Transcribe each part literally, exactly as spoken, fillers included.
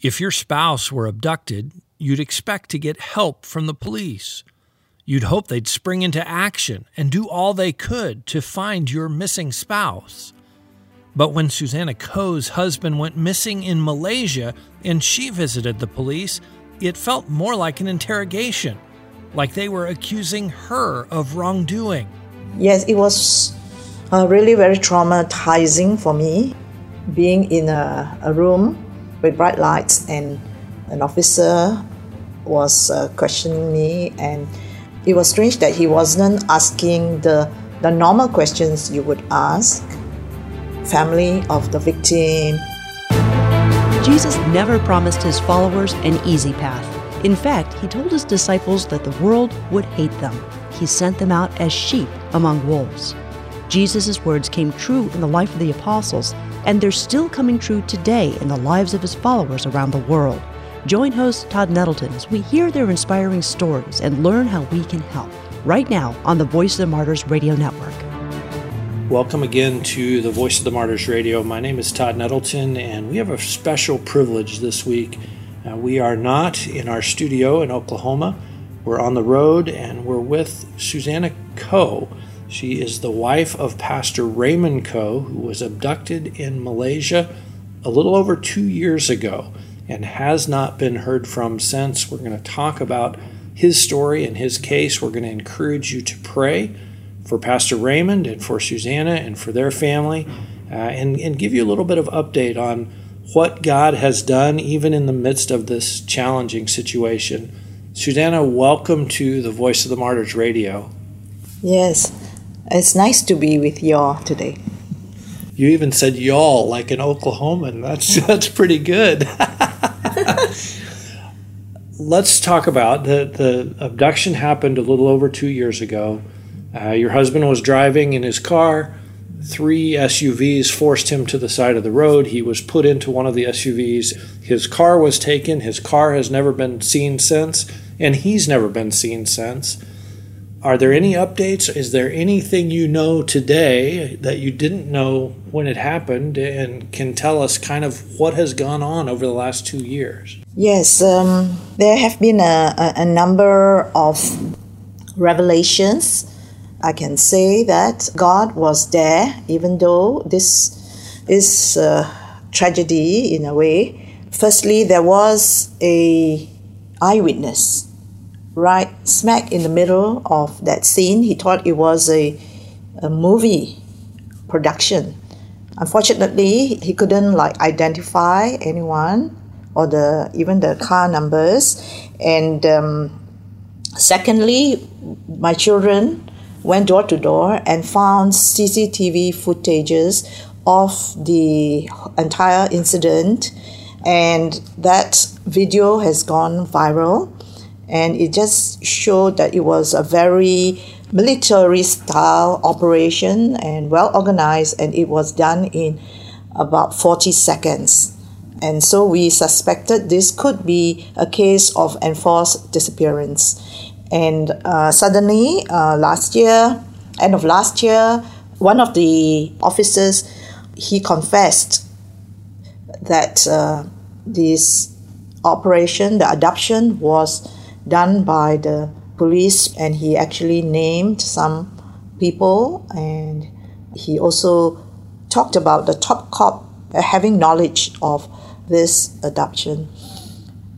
If your spouse were abducted, you'd expect to get help from the police. You'd hope they'd spring into action and do all they could to find your missing spouse. But when Susanna Koh's husband went missing in Malaysia and she visited the police, it felt more like an interrogation, like they were accusing her of wrongdoing. Yes, it was uh, really very traumatizing for me, being in a, a room with bright lights, and an officer was uh, questioning me, and it was strange that he wasn't asking the, the normal questions you would ask family of the victim. Jesus never promised his followers an easy path. In fact, he told his disciples that the world would hate them. He sent them out as sheep among wolves. Jesus' words came true in the life of the apostles, and they're still coming true today in the lives of his followers around the world. Join host Todd Nettleton as we hear their inspiring stories and learn how we can help, right now on the Voice of the Martyrs Radio Network. Welcome again to the Voice of the Martyrs Radio. My name is Todd Nettleton, and we have a special privilege this week. Uh, we are not in our studio in Oklahoma. We're on the road, and we're with Susanna Koh. She is the wife of Pastor Raymond Koh, who was abducted in Malaysia a little over two years ago and has not been heard from since. We're going to talk about his story and his case. We're going to encourage you to pray for Pastor Raymond and for Susanna and for their family, uh, and, and give you a little bit of update on what God has done even in the midst of this challenging situation. Susanna, welcome to the Voice of the Martyrs Radio. Yes. It's nice to be with y'all today. You even said y'all like an Oklahoman. That's that's pretty good. Let's talk about the, the abduction happened a little over two years ago. Uh, your husband was driving in his car. Three S U Vs forced him to the side of the road. He was put into one of the S U Vs. His car was taken. His car has never been seen since, and he's never been seen since. Are there any updates? Is there anything you know today that you didn't know when it happened, and can tell us kind of what has gone on over the last two years? Yes, um, there have been a, a number of revelations. I can say that God was there, even though this is a tragedy in a way. Firstly, there was a eyewitness. Right smack in the middle of that scene. He thought it was a, a movie production. Unfortunately, he couldn't like identify anyone or the even the car numbers. And um, secondly, my children went door to door and found C C T V footages of the entire incident, and that video has gone viral. And it just showed that it was a very military-style operation and well-organized, and it was done in about forty seconds. And so we suspected this could be a case of enforced disappearance. And uh, suddenly, uh, last year, end of last year, one of the officers, he confessed that uh, this operation, the abduction, was done by the police, and he actually named some people, and he also talked about the top cop having knowledge of this abduction.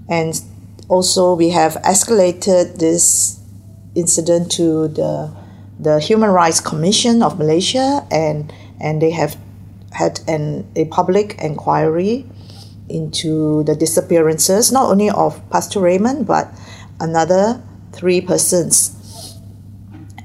And also we have escalated this incident to the the Human Rights Commission of Malaysia, and and they have had an a public inquiry into the disappearances, not only of Pastor Raymond but another three persons.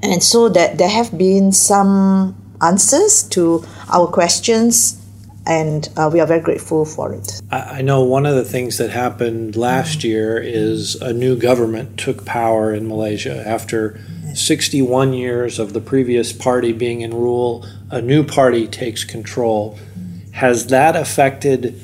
And so that there have been some answers to our questions, and uh, we are very grateful for it. I know one of the things that happened last year is a new government took power in Malaysia. After sixty-one years of the previous party being in rule, a new party takes control. Has that affected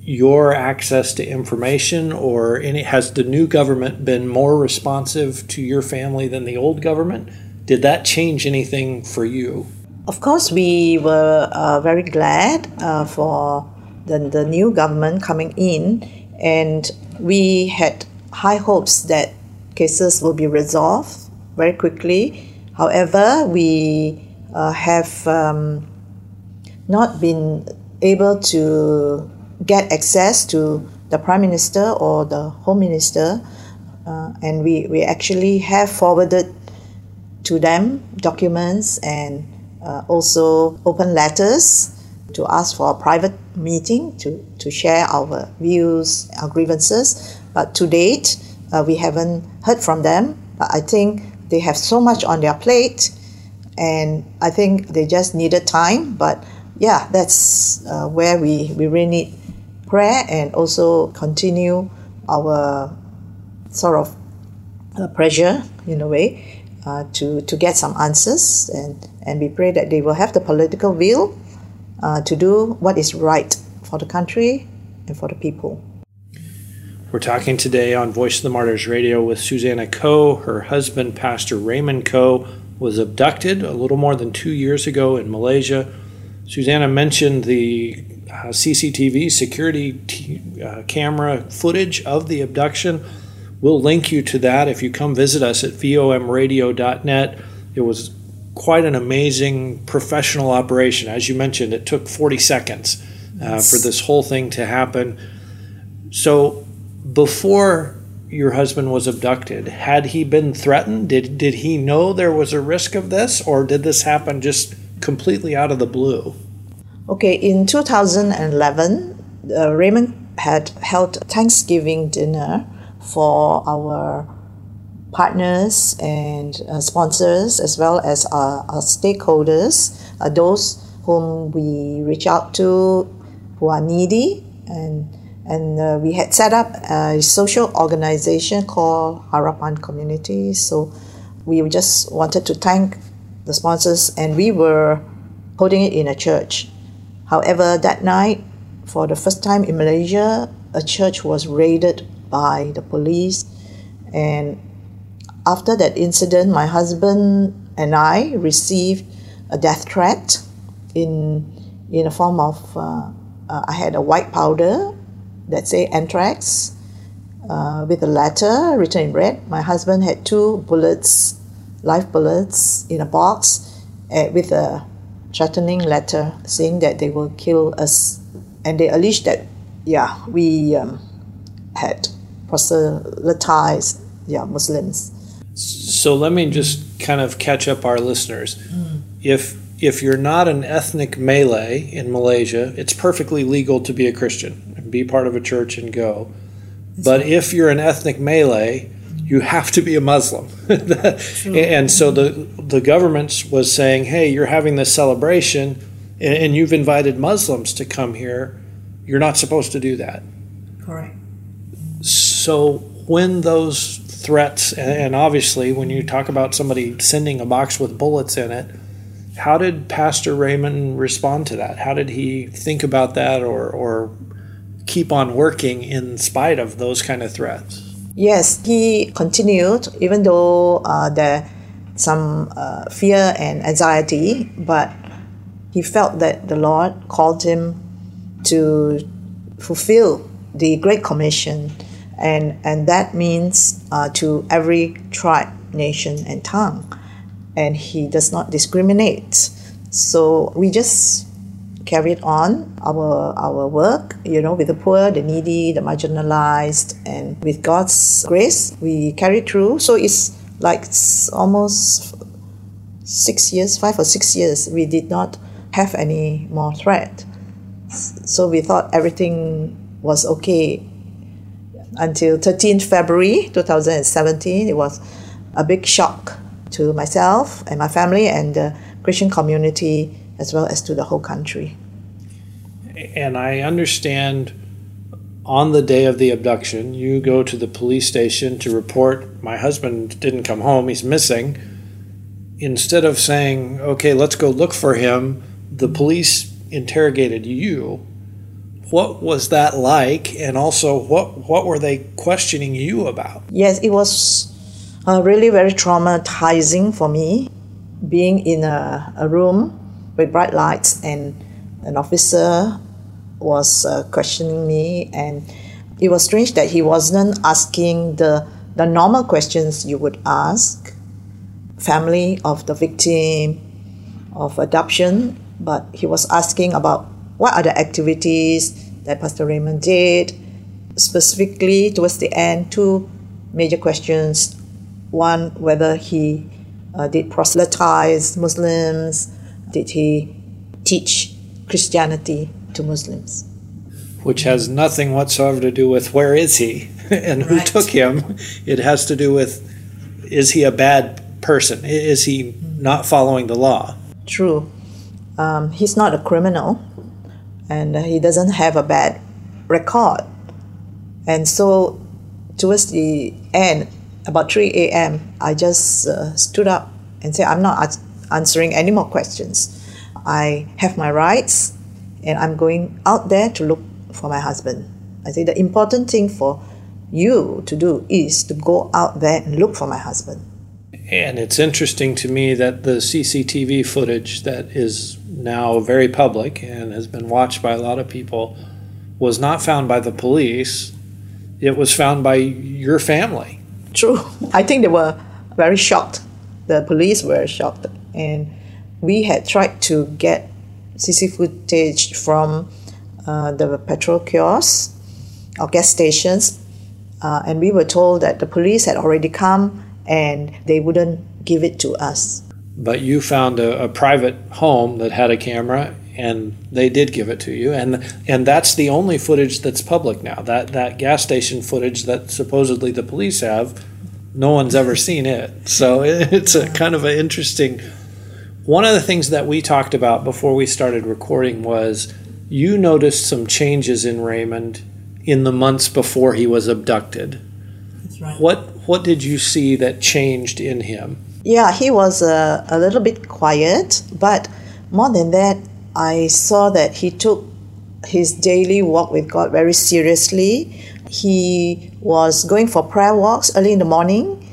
your access to information, or any, has the new government been more responsive to your family than the old government? Did that change anything for you? Of course, we were uh, very glad uh, for the, the new government coming in, And we had high hopes that cases will be resolved very quickly. However, we uh, have um, not been able to get access to the Prime Minister or the Home Minister, uh, and we, we actually have forwarded to them documents and uh, also open letters to ask for a private meeting to, to share our views, our grievances. But to date, uh, we haven't heard from them. But I think they have so much on their plate, and I think they just needed time. But yeah, that's uh, where we, we really need prayer and also continue our sort of uh, pressure, in a way, uh, to, to get some answers. And, and we pray that they will have the political will uh, to do what is right for the country and for the people. We're talking today on Voice of the Martyrs Radio with Susanna Koh. Her husband, Pastor Raymond Koh, was abducted a little more than two years ago in Malaysia. Susanna mentioned the uh, C C T V security t- uh, camera footage of the abduction. We'll link you to that if you come visit us at V O M radio dot net. It was quite an amazing professional operation. As you mentioned, it took forty seconds uh, yes. for this whole thing to happen. So before your husband was abducted, had he been threatened? Did did he know there was a risk of this, or did this happen just completely out of the blue? Okay, in two thousand eleven, uh, Raymond had held a Thanksgiving dinner for our partners and uh, sponsors, as well as our, our stakeholders, uh, those whom we reach out to who are needy. And And uh, we had set up a social organization called Harapan Community. So we just wanted to thank the sponsors, and we were holding it in a church. However, that night, for the first time in Malaysia, a church was raided by the police. And after that incident, my husband and I received a death threat in in the form of, uh, uh, I had a white powder that say anthrax, uh, with a letter written in red. My husband had two bullets, live bullets, in a box uh, with a threatening letter saying that they will kill us. And they alleged that, yeah, we um, had proselytized yeah, Muslims. So let me just kind of catch up our listeners. Mm. If if you're not an ethnic Malay in Malaysia, it's perfectly legal to be a Christian, be part of a church and go. But if you're an ethnic Malay, you have to be a Muslim. And so the the government was saying, hey, you're having this celebration and you've invited Muslims to come here. You're not supposed to do that. Correct. So when those threats, and obviously when you talk about somebody sending a box with bullets in it, how did Pastor Raymond respond to that? How did he think about that, or or keep on working in spite of those kind of threats? Yes, he continued, even though uh, there some uh, fear and anxiety, but he felt that the Lord called him to fulfill the Great Commission, and, and that means uh, to every tribe, nation, and tongue. And he does not discriminate. So we just carried on our our work, you know, with the poor, the needy, the marginalized, and with God's grace, we carried through. So it's like almost six years, five or six years, we did not have any more threat. So we thought everything was okay until thirteenth of February twenty seventeen. It was a big shock to myself and my family and the Christian community, as well as to the whole country. And I understand on the day of the abduction, you go to the police station to report, my husband didn't come home, he's missing. Instead of saying, okay, let's go look for him, the police interrogated you. What was that like? And also, what, what were they questioning you about? Yes, it was uh, really very traumatizing for me, being in a, a room with bright lights, and an officer was uh, questioning me, and it was strange that he wasn't asking the, the normal questions you would ask, family of the victim, of adoption, but he was asking about what are the activities that Pastor Raymond did, specifically towards the end, two major questions. One, whether he uh, did proselytize Muslims, did he teach Christianity to Muslims? Which has nothing whatsoever to do with where is he and who right. took him. It has to do with, is he a bad person? Is he not following the law? True. Um, he's not a criminal, and he doesn't have a bad record. And so towards the end, about three a.m., I just uh, stood up and said, I'm not a- answering any more questions. I have my rights, and I'm going out there to look for my husband. I said, the important thing for you to do is to go out there and look for my husband. And it's interesting to me that the C C T V footage that is now very public and has been watched by a lot of people was not found by the police. It was found by your family. True. I think they were very shocked. The police were shocked. And we had tried to get C C footage from uh, the petrol kiosks or gas stations. Uh, and we were told that the police had already come and they wouldn't give it to us. But you found a, a private home that had a camera, and they did give it to you. And and that's the only footage that's public now. That that gas station footage that supposedly the police have, no one's ever seen it. So it's a kind of an interesting... One of the things that we talked about before we started recording was you noticed some changes in Raymond in the months before he was abducted. That's right. What, what did you see that changed in him? Yeah, he was a, a little bit quiet, but more than that, I saw that he took his daily walk with God very seriously. He was going for prayer walks early in the morning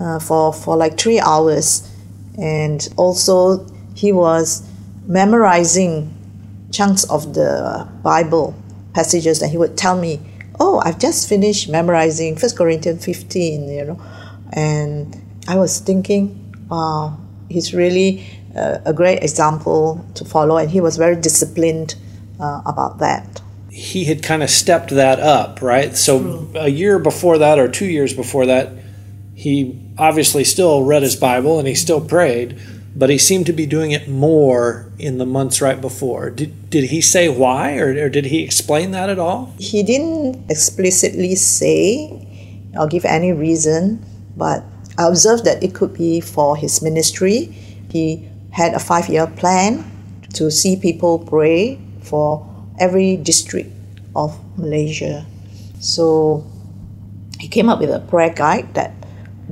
uh, for, for like three hours. And also he was memorizing chunks of the Bible passages, and he would tell me, oh, I've just finished memorizing First Corinthians fifteen, you know. And I was thinking, wow, he's really... Uh, a great example to follow, and he was very disciplined uh, about that. He had kind of stepped that up, right? So True. A year before that or two years before that, he obviously still read his Bible and he still prayed, but he seemed to be doing it more in the months right before. Did, did he say why, or, or did he explain that at all? He didn't explicitly say or give any reason, but I observed that it could be for his ministry. He had a five-year plan to see people pray for every district of Malaysia. So he came up with a prayer guide that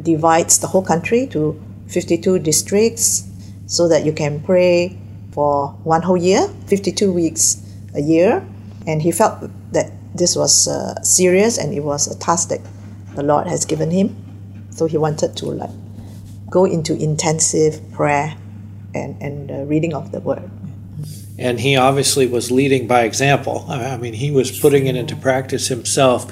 divides the whole country to fifty-two districts so that you can pray for one whole year, fifty-two weeks a year. And he felt that this was uh, serious, and it was a task that the Lord has given him. So he wanted to like go into intensive prayer and, and uh, reading of the Word. And he obviously was leading by example. I mean, he was putting it into practice himself.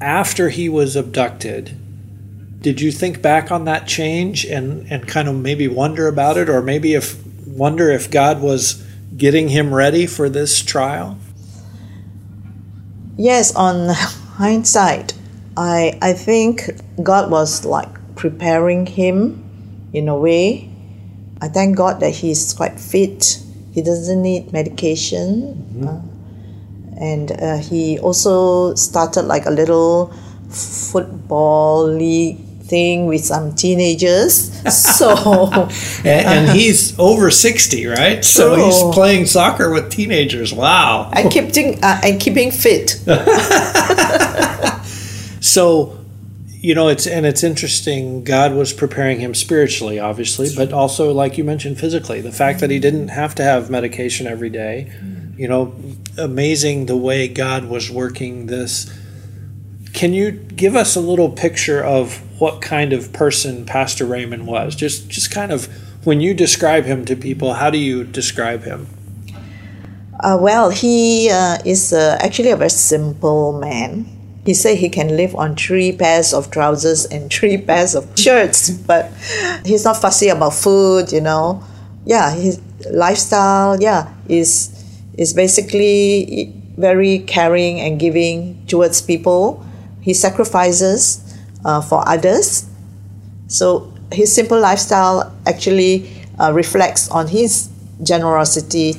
After he was abducted, did you think back on that change and, and kind of maybe wonder about it, or maybe if wonder if God was getting him ready for this trial? Yes, on hindsight, I I think God was like preparing him in a way. I thank God that he's quite fit. He doesn't need medication. Mm-hmm. Uh, and uh, he also started like a little football league thing with some teenagers. So and, and he's over sixty, right? So true. He's playing soccer with teenagers. Wow. And keeping uh, and keeping fit. So you know, it's and it's interesting, God was preparing him spiritually, obviously, but also, like you mentioned, physically. The fact that he didn't have to have medication every day, you know, amazing the way God was working this. Can you give us a little picture of what kind of person Pastor Raymond was? Just, just kind of, when you describe him to people, how do you describe him? Uh, well, he uh, is uh, actually a very simple man. He said he can live on three pairs of trousers and three pairs of shirts, but he's not fussy about food, you know. Yeah, his lifestyle, yeah, is is basically very caring and giving towards people. He sacrifices uh, for others. So his simple lifestyle actually uh, reflects on his generosity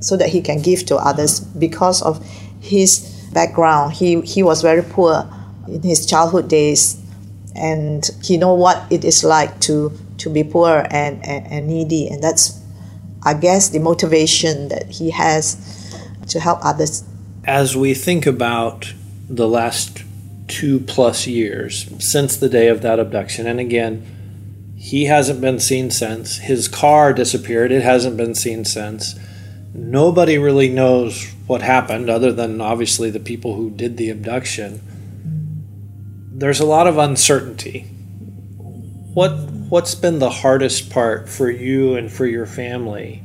so that he can give to others because of his background. He he was very poor in his childhood days, and he know what it is like to, to be poor and, and, and needy. And that's, I guess, the motivation that he has to help others. As we think about the last two plus years since the day of that abduction, and again, he hasn't been seen since. His car disappeared. It hasn't been seen since. Nobody really knows what happened other than obviously the people who did the abduction. There's a lot of uncertainty. What, what's been the hardest part for you and for your family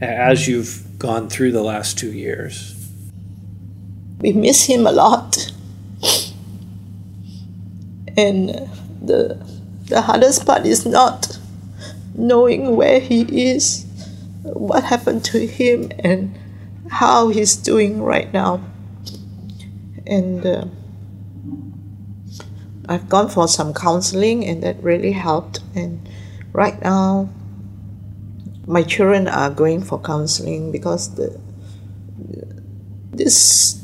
as you've gone through the last two years? We miss him a lot. And the the hardest part is not knowing where he is, what happened to him, and how he's doing right now. And uh, I've gone for some counseling, and that really helped. And right now, my children are going for counseling because the this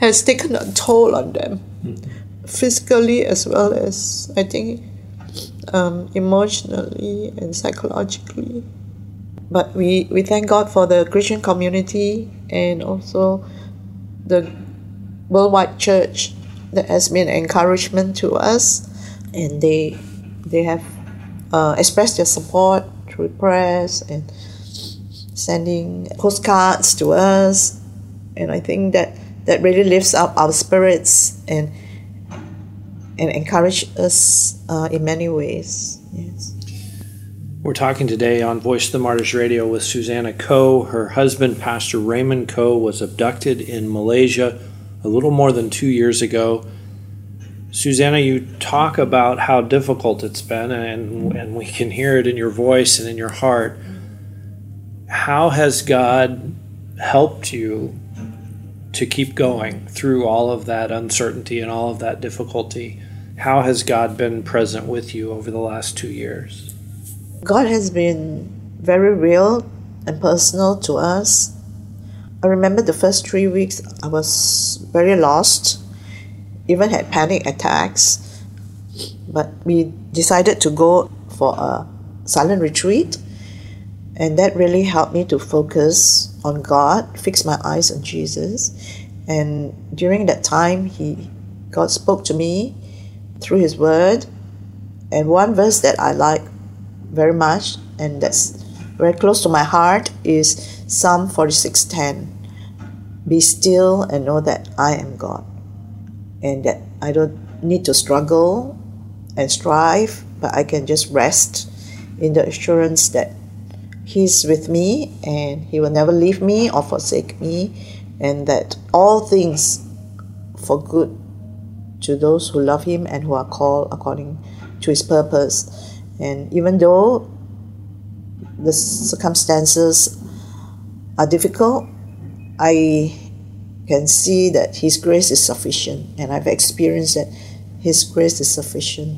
has taken a toll on them. Mm-hmm. Physically as well as, I think, um, emotionally and psychologically. But we, we thank God for the Christian community and also the worldwide church that has been an encouragement to us. And they they have uh, expressed their support through prayers and sending postcards to us. And I think that, that really lifts up our spirits and and encourage us uh, in many ways. Yes. We're talking today on Voice of the Martyrs Radio with Susanna Koh. Her husband, Pastor Raymond Koh, was abducted in Malaysia a little more than two years ago. Susanna, you talk about how difficult it's been, and, and we can hear it in your voice and in your heart. How has God helped you to keep going through all of that uncertainty and all of that difficulty? How has God been present with you over the last two years? God has been very real and personal to us. I remember the first three weeks I was very lost, even had panic attacks. But we decided to go for a silent retreat, and that really helped me to focus on God, fix my eyes on Jesus. And during that time, he, God spoke to me through his word. And one verse that I like very much, and that's very close to my heart, is Psalm forty-six ten. Be still and know that I am God, and that I don't need to struggle and strive, but I can just rest in the assurance that He's with me, and He will never leave me or forsake me, and that all things for good to those who love Him and who are called according to His purpose. And even though the circumstances are difficult, I can see that His grace is sufficient, and I've experienced that His grace is sufficient,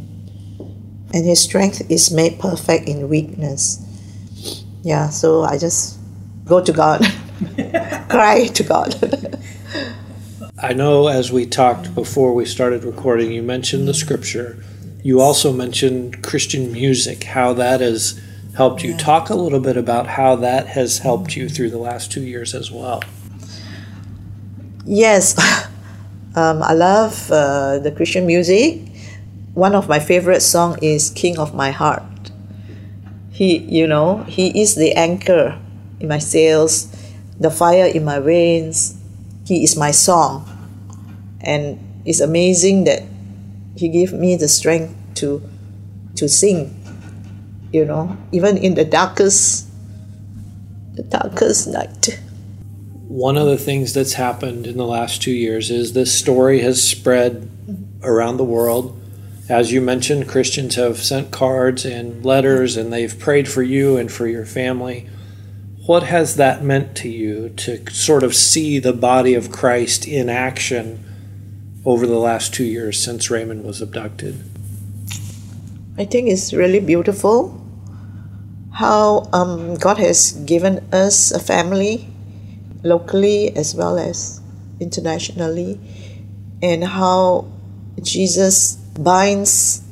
and His strength is made perfect in weakness. Yeah, so I just go to God, cry to God. I know as we talked before we started recording, you mentioned the scripture. You also mentioned Christian music, how that has helped you. Yeah. Talk a little bit about how that has helped you through the last two years as well. Yes, um, I love uh, the Christian music. One of my favorite songs is King of My Heart. He, you know, he is the anchor in my sails, the fire in my veins. He is my song. And it's amazing that he gave me the strength to to sing, you know, even in the darkest, the darkest night. one of the things that's happened in the last two years is this story has spread around the world. As you mentioned, Christians have sent cards and letters, and they've prayed for you and for your family. What has that meant to you to sort of see the body of Christ in action over the last two years since Raymond was abducted? I think it's really beautiful how um, God has given us a family locally as well as internationally, and how Jesus binds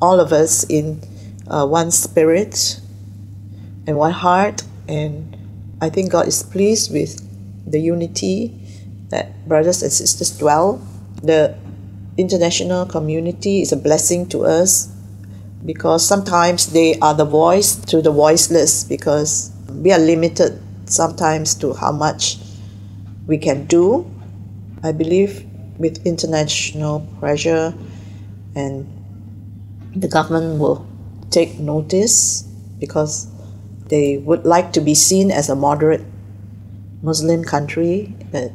all of us in uh, one spirit and one heart. And I think God is pleased with the unity that brothers and sisters dwell. The international community is a blessing to us, because sometimes they are the voice to the voiceless, because we are limited sometimes to how much we can do. I believe with international pressure, and the government will take notice, because they would like to be seen as a moderate Muslim country that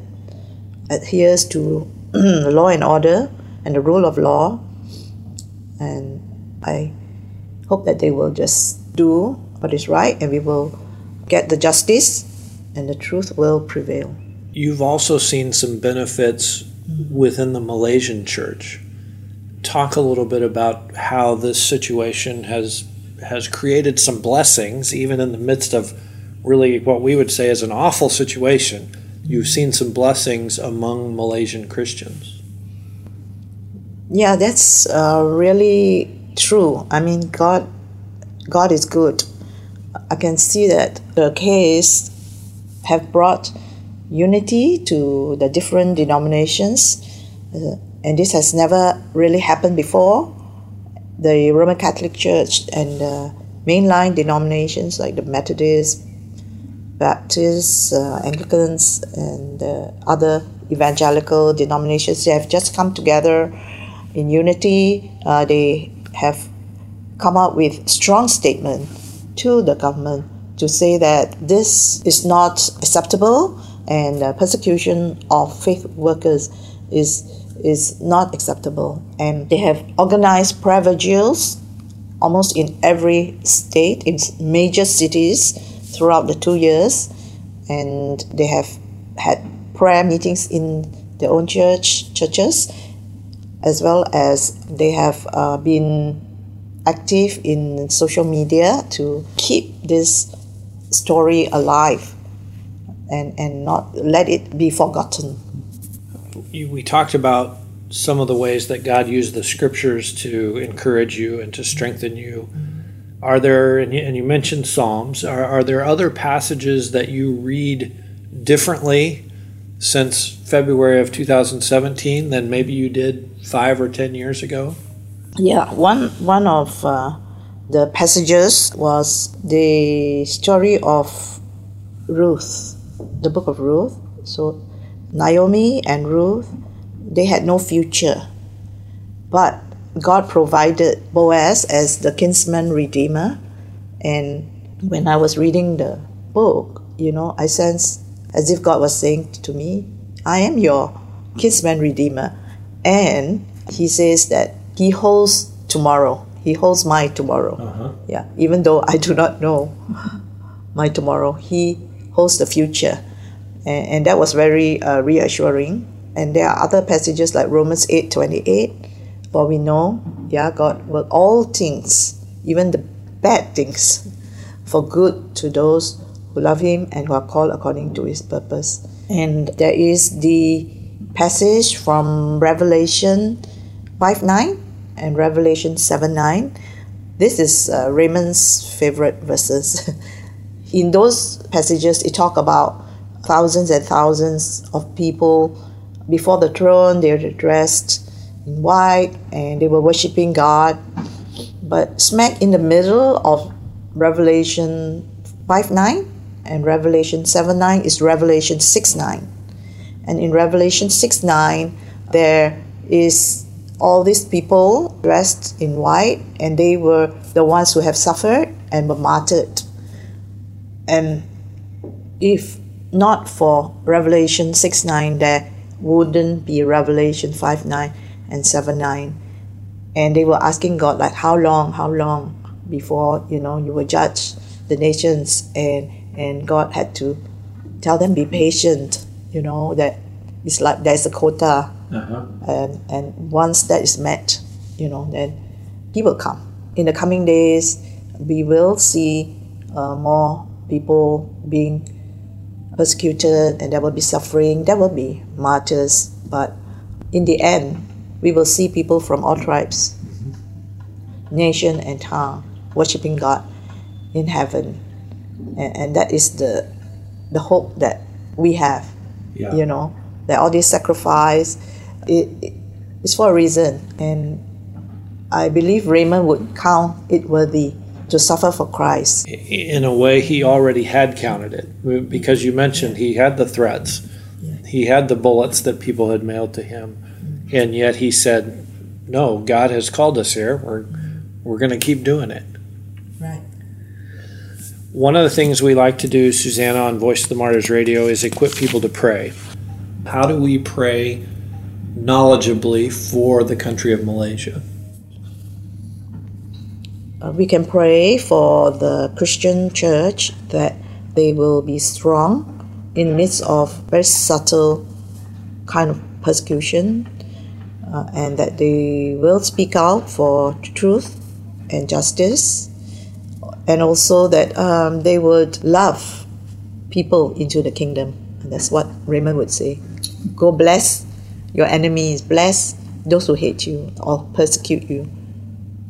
adheres to law and order and the rule of law. And I hope that they will just do what is right, and we will get the justice, and the truth will prevail. You've also seen some benefits within the Malaysian church. Talk a little bit about how this situation has has created some blessings, even in the midst of really what we would say is an awful situation. You've seen some blessings among Malaysian Christians. Yeah, that's uh, really true. I mean, God, God is good. I can see that the case have brought unity to the different denominations. Uh, And this has never really happened before. The Roman Catholic Church and uh, mainline denominations like the Methodists, Baptists, uh, Anglicans, and uh, other evangelical denominations, they have just come together in unity. Uh, they have come up with strong statement to the government to say that this is not acceptable, and uh, persecution of faith workers is is not acceptable. And they have organized prayer vigils almost in every state, in major cities throughout the two years. And they have had prayer meetings in their own church churches, as well as they have uh, been active in social media to keep this story alive and, and not let it be forgotten. We talked about some of the ways that God used the scriptures to encourage you and to strengthen you. Are there, and you mentioned Psalms, are, are there other passages that you read differently since February of two thousand seventeen than maybe you did five or ten years ago? Yeah, one, one of uh, the passages was the story of Ruth, the book of Ruth. So Naomi and Ruth, they had no future, but God provided Boaz as the kinsman redeemer. And when I was reading the book, you know, I sensed as if God was saying to me, I am your kinsman redeemer. And he says that he holds tomorrow. He holds my tomorrow. Uh-huh. Yeah, even though I do not know my tomorrow, he holds the future. And that was very uh, reassuring. And there are other passages like Romans eight twenty-eight, for we know, yeah, God will all things, even the bad things, for good to those who love him and who are called according to his purpose. And there is the passage from Revelation five nine and Revelation seven nine. This is uh, Raymond's favorite verses. In those passages, it talks about thousands and thousands of people before the throne. They were dressed in white and they were worshipping God. But smack in the middle of Revelation five nine and Revelation seven nine is Revelation six nine. And in Revelation six nine, there is all these people dressed in white, and they were the ones who have suffered and were martyred. And if not for Revelation six nine, there wouldn't be Revelation five nine and seven nine. And they were asking God, like, how long, how long before, you know, you will judge the nations? And, and God had to tell them, be patient, you know, that it's like there's a quota. Uh-huh. And, and once that is met, you know, then he will come. In the coming days, we will see uh, more people being persecuted, and there will be suffering, there will be martyrs, but in the end, we will see people from all tribes, mm-hmm. nation and tongue, worshipping God in heaven. And, and that is the the hope that we have, yeah. you know, that all this sacrifice, it, it, it's for a reason. And I believe Raymond would count it worthy to suffer for Christ. In a way, he already had counted it, because you mentioned he had the threats. Yeah. He had the bullets that people had mailed to him. And yet he said, no, God has called us here. We're, we're going to keep doing it. Right. One of the things we like to do, Susanna, on Voice of the Martyrs Radio, is equip people to pray. How do we pray knowledgeably for the country of Malaysia? Uh, we can pray for the Christian church that they will be strong in the midst of very subtle kind of persecution, uh, and that they will speak out for truth and justice, and also that um, they would love people into the kingdom. And that's what Raymond would say. Go bless your enemies, bless those who hate you or persecute you.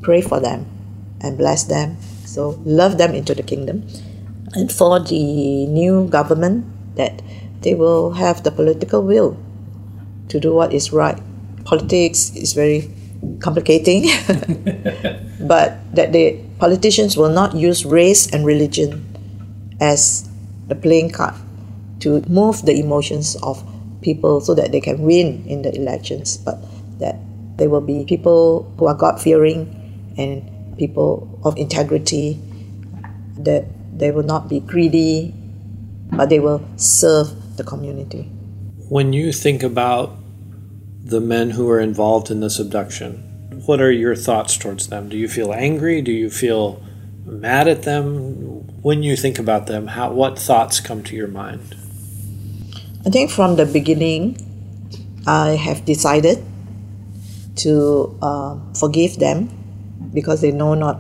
Pray for them and bless them. So love them into the kingdom. And for the new government, that they will have the political will to do what is right. Politics is very complicating, but that the politicians will not use race and religion as the playing card to move the emotions of people so that they can win in the elections, but that there will be people who are God-fearing and people of integrity, that they will not be greedy, but they will serve the community. When you think about the men who are involved in this abduction, what are your thoughts towards them? Do you feel angry? Do you feel mad at them? When you think about them, how, what thoughts come to your mind? I think from the beginning, I have decided to uh, forgive them, because they know not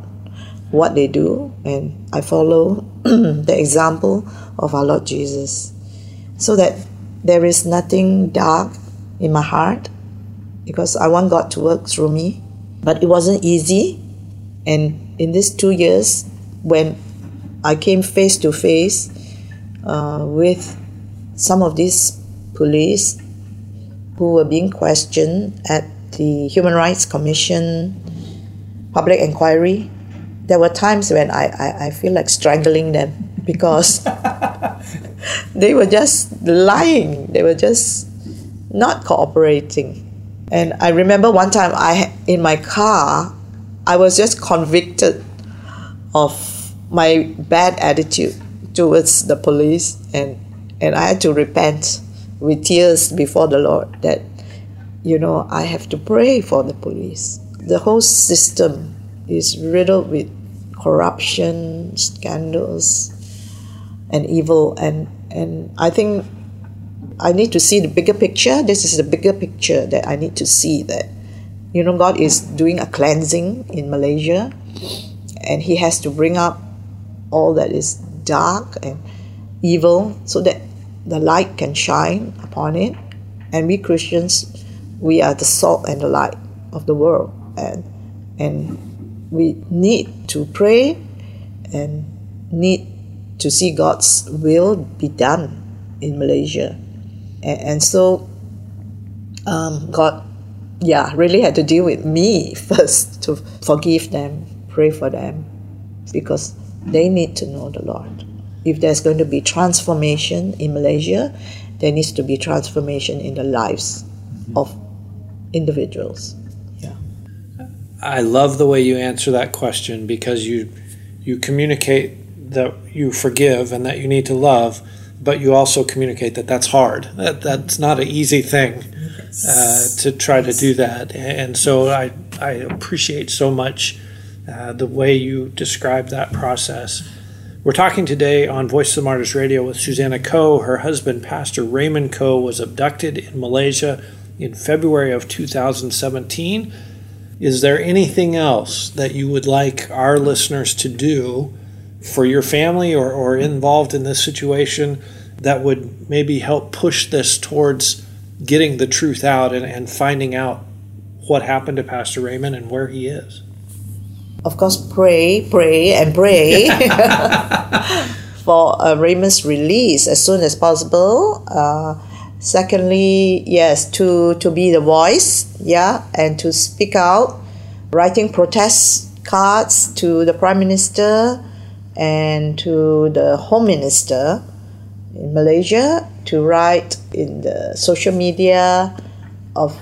what they do, and I follow the example of our Lord Jesus, so that there is nothing dark in my heart, because I want God to work through me. But it wasn't easy, and in these two years, when I came face to face uh, with some of these police who were being questioned at the Human Rights Commission public inquiry, there were times when I, I, I feel like strangling them, because they were just lying. They were just not cooperating. And I remember one time I in my car, I was just convicted of my bad attitude towards the police, and, and I had to repent with tears before the Lord that, you know, I have to pray for the police. The whole system is riddled with corruption, scandals, and evil. And, and I think I need to see the bigger picture. This is the bigger picture that I need to see, that, you know, God is doing a cleansing in Malaysia, and he has to bring up all that is dark and evil so that the light can shine upon it. And we Christians, we are the salt and the light of the world. And, and we need to pray and need to see God's will be done in Malaysia. And, and so um, God, yeah, really had to deal with me first to forgive them, pray for them, because they need to know the Lord. If there's going to be transformation in Malaysia, there needs to be transformation in the lives mm-hmm. of individuals. I love the way you answer that question, because you you communicate that you forgive and that you need to love, but you also communicate that that's hard. That, that's not an easy thing uh, to try to do that. And so I, I appreciate so much uh, the way you describe that process. We're talking today on Voice of the Martyrs Radio with Susanna Koh. Her husband, Pastor Raymond Koh, was abducted in Malaysia in February of two thousand seventeen. Is there anything else that you would like our listeners to do for your family or, or involved in this situation that would maybe help push this towards getting the truth out and, and finding out what happened to Pastor Raymond and where he is? Of course, pray, pray, and pray for uh, Raymond's release as soon as possible. Uh, secondly, yes, to, to be the voice, yeah, and to speak out, writing protest cards to the Prime Minister and to the Home Minister in Malaysia, to write in the social media of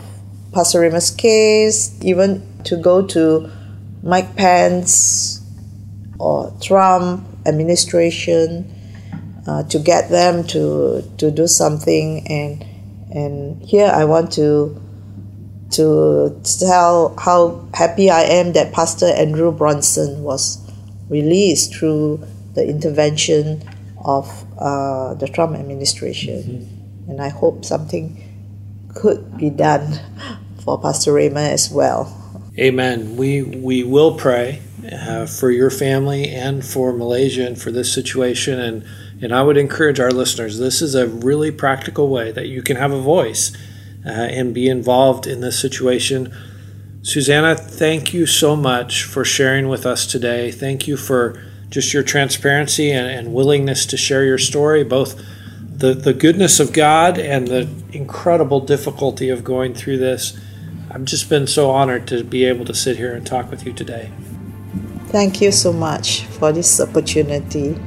Pastor Raymond's case, even to go to Mike Pence or Trump administration uh, to get them to to do something. And and here I want to to tell how happy I am that Pastor Andrew Bronson was released through the intervention of uh, the Trump administration. Mm-hmm. And I hope something could be done for Pastor Raymond as well. Amen. We we will pray uh, for your family and for Malaysia and for this situation. And, and I would encourage our listeners, this is a really practical way that you can have a voice uh, and be involved in this situation. Susanna, thank you so much for sharing with us today. Thank you for just your transparency and, and willingness to share your story, both the, the goodness of God and the incredible difficulty of going through this. I've just been so honored to be able to sit here and talk with you today. Thank you so much for this opportunity.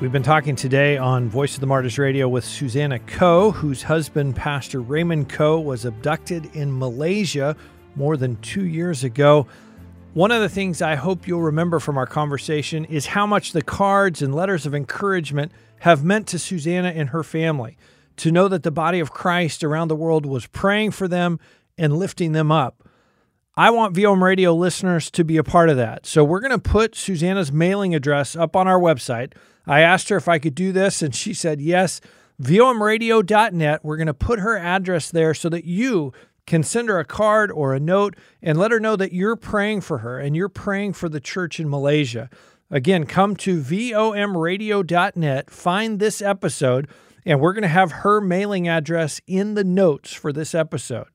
We've been talking today on Voice of the Martyrs Radio with Susanna Koh, whose husband, Pastor Raymond Koh, was abducted in Malaysia more than two years ago. One of the things I hope you'll remember from our conversation is how much the cards and letters of encouragement have meant to Susanna and her family, to know that the body of Christ around the world was praying for them and lifting them up. I want V O M Radio listeners to be a part of that. So we're going to put Susanna's mailing address up on our website. I asked her if I could do this, and she said yes. V O M radio dot net. We're going to put her address there so that you can send her a card or a note and let her know that you're praying for her and you're praying for the church in Malaysia. Again, come to V O M radio dot net, find this episode, and we're going to have her mailing address in the notes for this episode.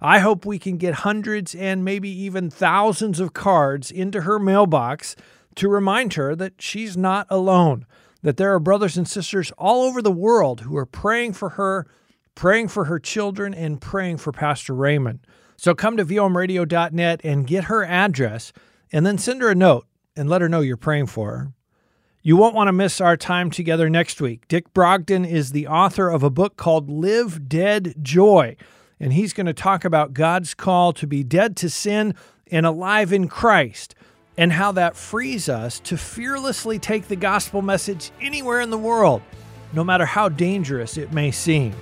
I hope we can get hundreds and maybe even thousands of cards into her mailbox to remind her that she's not alone, that there are brothers and sisters all over the world who are praying for her, praying for her children, and praying for Pastor Raymond. So come to V O M radio dot net and get her address, and then send her a note and let her know you're praying for her. You won't want to miss our time together next week. Dick Brogden is the author of a book called Live Dead Joy, and he's going to talk about God's call to be dead to sin and alive in Christ, and how that frees us to fearlessly take the gospel message anywhere in the world, no matter how dangerous it may seem.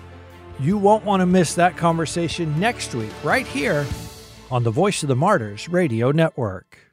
You won't want to miss that conversation next week, right here on the Voice of the Martyrs Radio Network.